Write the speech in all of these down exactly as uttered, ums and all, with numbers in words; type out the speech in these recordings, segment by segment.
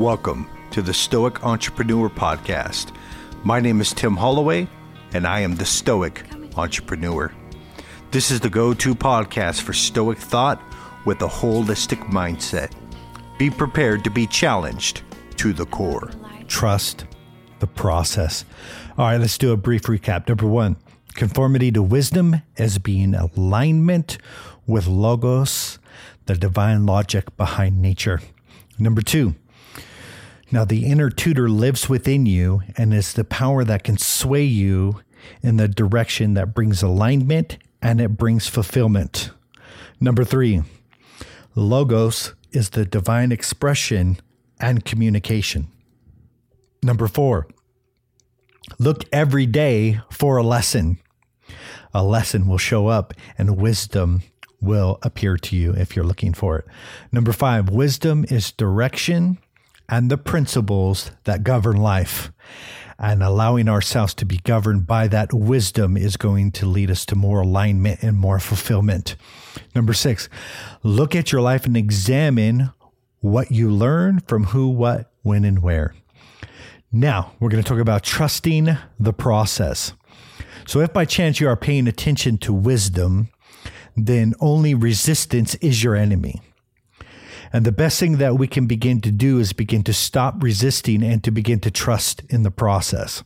welcome to the Stoic Entrepreneur Podcast. My name is Tim Holloway, and I am the Stoic Entrepreneur. This is the go-to podcast for Stoic thought with a holistic mindset. Be prepared to be challenged to the core. Trust the process. All right, let's do a brief recap. Number one, conformity to wisdom as being alignment with Logos, the divine logic behind nature. Number two, now the inner tutor lives within you and is the power that can sway you in the direction that brings alignment and it brings fulfillment. Number three, Logos is the divine expression and communication. Number four, look every day for a lesson. A lesson will show up and wisdom will appear to you if you're looking for it. Number five, wisdom is direction and the principles that govern life. And allowing ourselves to be governed by that wisdom is going to lead us to more alignment and more fulfillment. Number six, look at your life and examine what you learn from who, what, when, and where. Now, we're going to talk about trusting the process. So if by chance you are paying attention to wisdom, then only resistance is your enemy. And the best thing that we can begin to do is begin to stop resisting and to begin to trust in the process.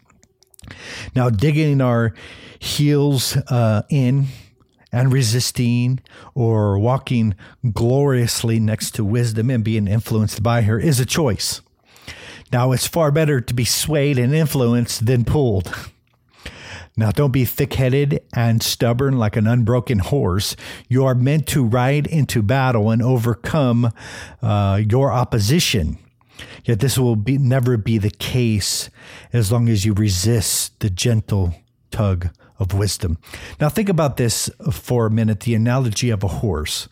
Now, digging our heels uh, in and resisting or walking gloriously next to wisdom and being influenced by her is a choice. Now, it's far better to be swayed and influenced than pulled. Now, don't be thick-headed and stubborn like an unbroken horse. You are meant to ride into battle and overcome uh, your opposition. Yet this will be, never be the case as long as you resist the gentle tug of wisdom. Now, think about this for a minute, the analogy of a horse,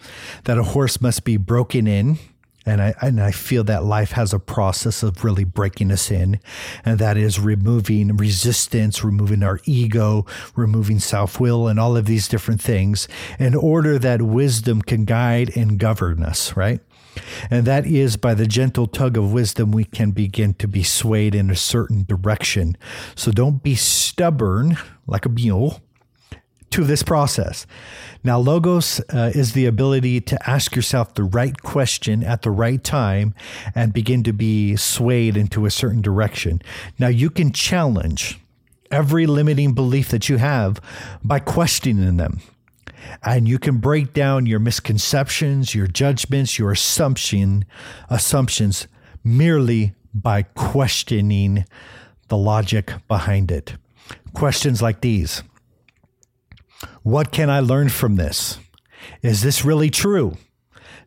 that a horse must be broken in. And I and I feel that life has a process of really breaking us in, and that is removing resistance, removing our ego, removing self-will, and all of these different things in order that wisdom can guide and govern us, right? And that is by the gentle tug of wisdom, we can begin to be swayed in a certain direction. So don't be stubborn like a mule to this process. Now, Logos uh, is the ability to ask yourself the right question at the right time and begin to be swayed into a certain direction. Now, you can challenge every limiting belief that you have by questioning them. And you can break down your misconceptions, your judgments, your assumption, assumptions merely by questioning the logic behind it. Questions like these. What can I learn from this? Is this really true?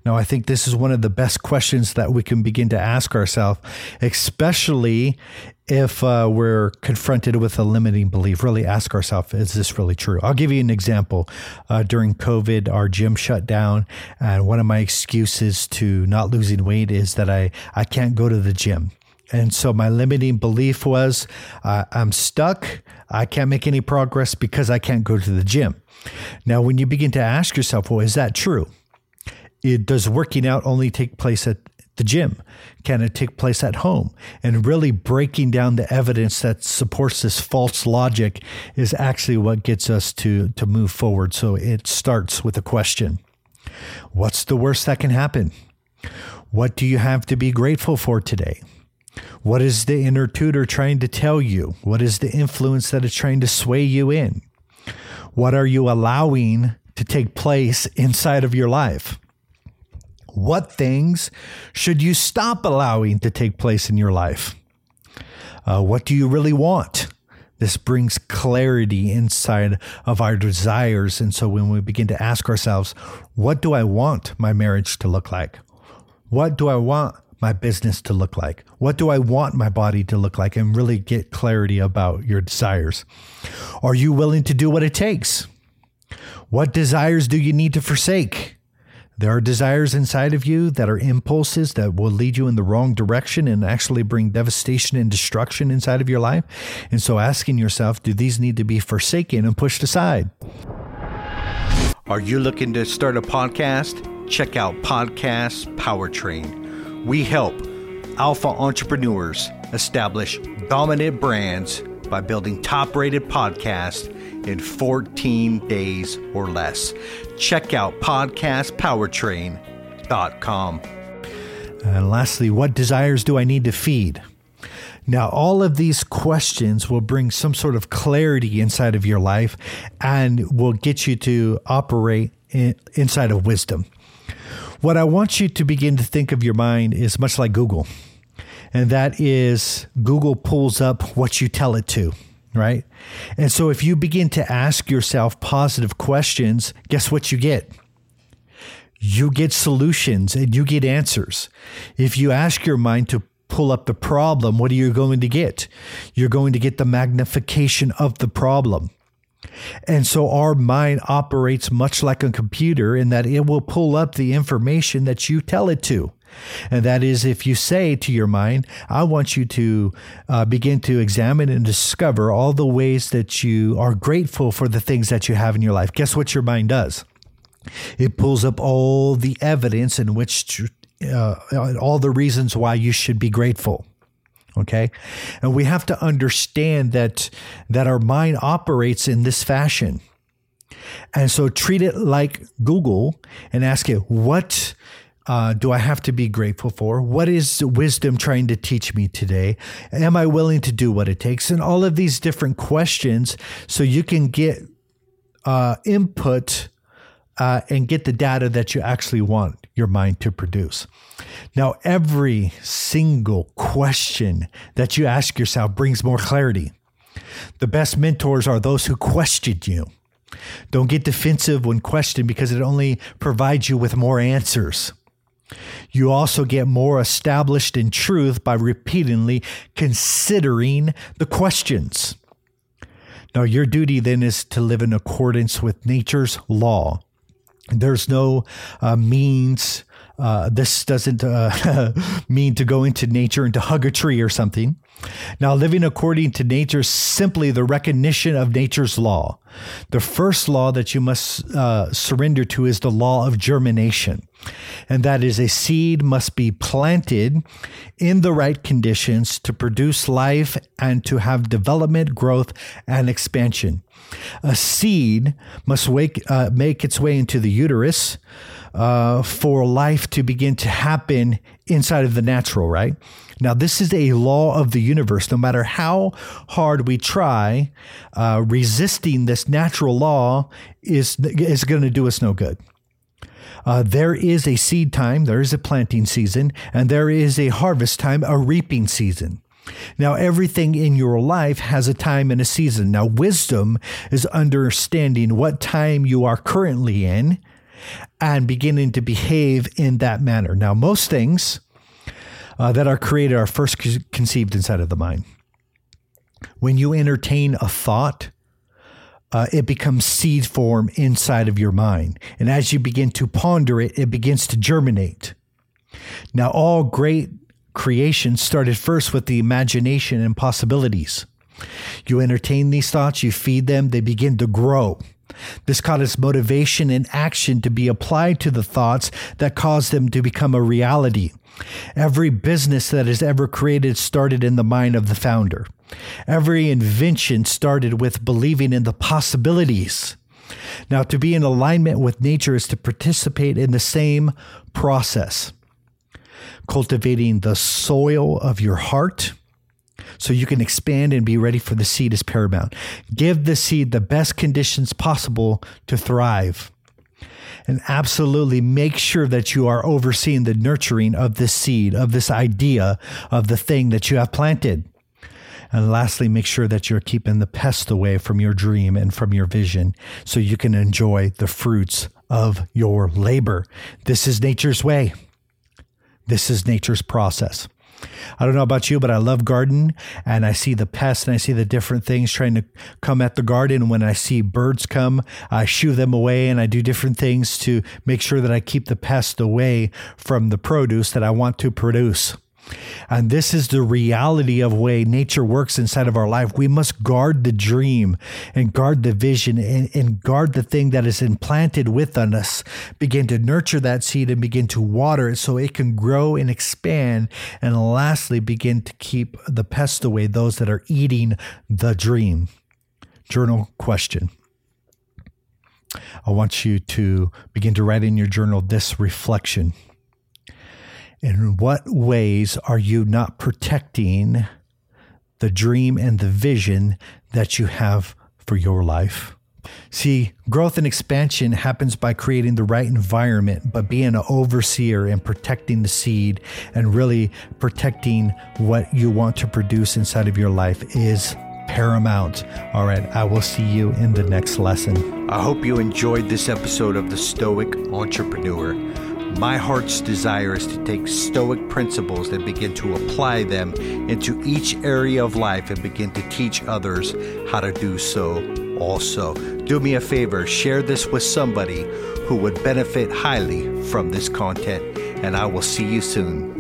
Now, I think this is one of the best questions that we can begin to ask ourselves, especially if uh, we're confronted with a limiting belief. Really ask ourselves, is this really true? I'll give you an example. Uh, during COVID, our gym shut down, and one of my excuses to not losing weight is that I, I can't go to the gym. And so my limiting belief was uh, I'm stuck. I can't make any progress because I can't go to the gym. Now, when you begin to ask yourself, well, is that true? It, does working out only take place at the gym? Can it take place at home? And really breaking down the evidence that supports this false logic is actually what gets us to, to move forward. So it starts with a question. What's the worst that can happen? What do you have to be grateful for today? What is the inner tutor trying to tell you? What is the influence that is trying to sway you in? What are you allowing to take place inside of your life? What things should you stop allowing to take place in your life? Uh, what do you really want? This brings clarity inside of our desires. And so when we begin to ask ourselves, what do I want my marriage to look like? What do I want my business to look like? What do I want my body to look like? And really get clarity about your desires. Are you willing to do what it takes? What desires do you need to forsake? There are desires inside of you that are impulses that will lead you in the wrong direction and actually bring devastation and destruction inside of your life. And so asking yourself, do these need to be forsaken and pushed aside? Are you looking to start a podcast? Check out Podcast Powertrain. We help alpha entrepreneurs establish dominant brands by building top-rated podcasts in fourteen days or less. Check out podcast powertrain dot com. And lastly, what desires do I need to feed? Now, all of these questions will bring some sort of clarity inside of your life and will get you to operate in, inside of wisdom. What I want you to begin to think of your mind is much like Google. And that is, Google pulls up what you tell it to, right? And so if you begin to ask yourself positive questions, guess what you get? You get solutions and you get answers. If you ask your mind to pull up the problem, what are you going to get? You're going to get the magnification of the problem. And so our mind operates much like a computer in that it will pull up the information that you tell it to. And that is, if you say to your mind, I want you to uh, begin to examine and discover all the ways that you are grateful for the things that you have in your life. Guess what your mind does? It pulls up all the evidence in which to, Uh, all the reasons why you should be grateful. Okay. And we have to understand that, that our mind operates in this fashion. And so treat it like Google and ask it, what uh, do I have to be grateful for? What is wisdom trying to teach me today? Am I willing to do what it takes? And all of these different questions, so you can get uh, input Uh, and get the data that you actually want your mind to produce. Now, every single question that you ask yourself brings more clarity. The best mentors are those who question you. Don't get defensive when questioned, because it only provides you with more answers. You also get more established in truth by repeatedly considering the questions. Now, your duty then is to live in accordance with nature's law. There's no uh, means, uh, this doesn't uh, mean to go into nature and to hug a tree or something. Now, living according to nature is simply the recognition of nature's law. The first law that you must uh, surrender to is the law of germination. And that is, a seed must be planted in the right conditions to produce life and to have development, growth, and expansion. A seed must wake, uh, make its way into the uterus uh, for life to begin to happen inside of the natural, right? Now, this is a law of the universe. No matter how hard we try, uh, resisting this natural law is, is going to do us no good. Uh, there is a seed time, there is a planting season, and there is a harvest time, a reaping season. Now, everything in your life has a time and a season. Now, wisdom is understanding what time you are currently in and beginning to behave in that manner. Now, most things uh, that are created are first conceived inside of the mind. When you entertain a thought, Uh, it becomes seed form inside of your mind. And as you begin to ponder it, it begins to germinate. Now, all great creation started first with the imagination and possibilities. You entertain these thoughts, you feed them, they begin to grow. This causes motivation and action to be applied to the thoughts that cause them to become a reality. Every business that is ever created started in the mind of the founder. Every invention started with believing in the possibilities. Now, to be in alignment with nature is to participate in the same process, cultivating the soil of your heart so you can expand and be ready for the seed is paramount. Give the seed the best conditions possible to thrive. And absolutely make sure that you are overseeing the nurturing of this seed, of this idea, of the thing that you have planted. And lastly, make sure that you're keeping the pests away from your dream and from your vision so you can enjoy the fruits of your labor. This is nature's way. This is nature's process. I don't know about you, but I love garden, and I see the pests and I see the different things trying to come at the garden. When I see birds come, I shoo them away, and I do different things to make sure that I keep the pests away from the produce that I want to produce. And this is the reality of the way nature works inside of our life. We must guard the dream and guard the vision and, and guard the thing that is implanted within us. Begin to nurture that seed and begin to water it so it can grow and expand. And lastly, begin to keep the pests away, those that are eating the dream. Journal question. I want you to begin to write in your journal this reflection. In what ways are you not protecting the dream and the vision that you have for your life? See, growth and expansion happens by creating the right environment, but being an overseer and protecting the seed and really protecting what you want to produce inside of your life is paramount. All right, I will see you in the next lesson. I hope you enjoyed this episode of The Stoic Entrepreneur. My heart's desire is to take Stoic principles and begin to apply them into each area of life and begin to teach others how to do so also. Do me a favor, share this with somebody who would benefit highly from this content, and I will see you soon.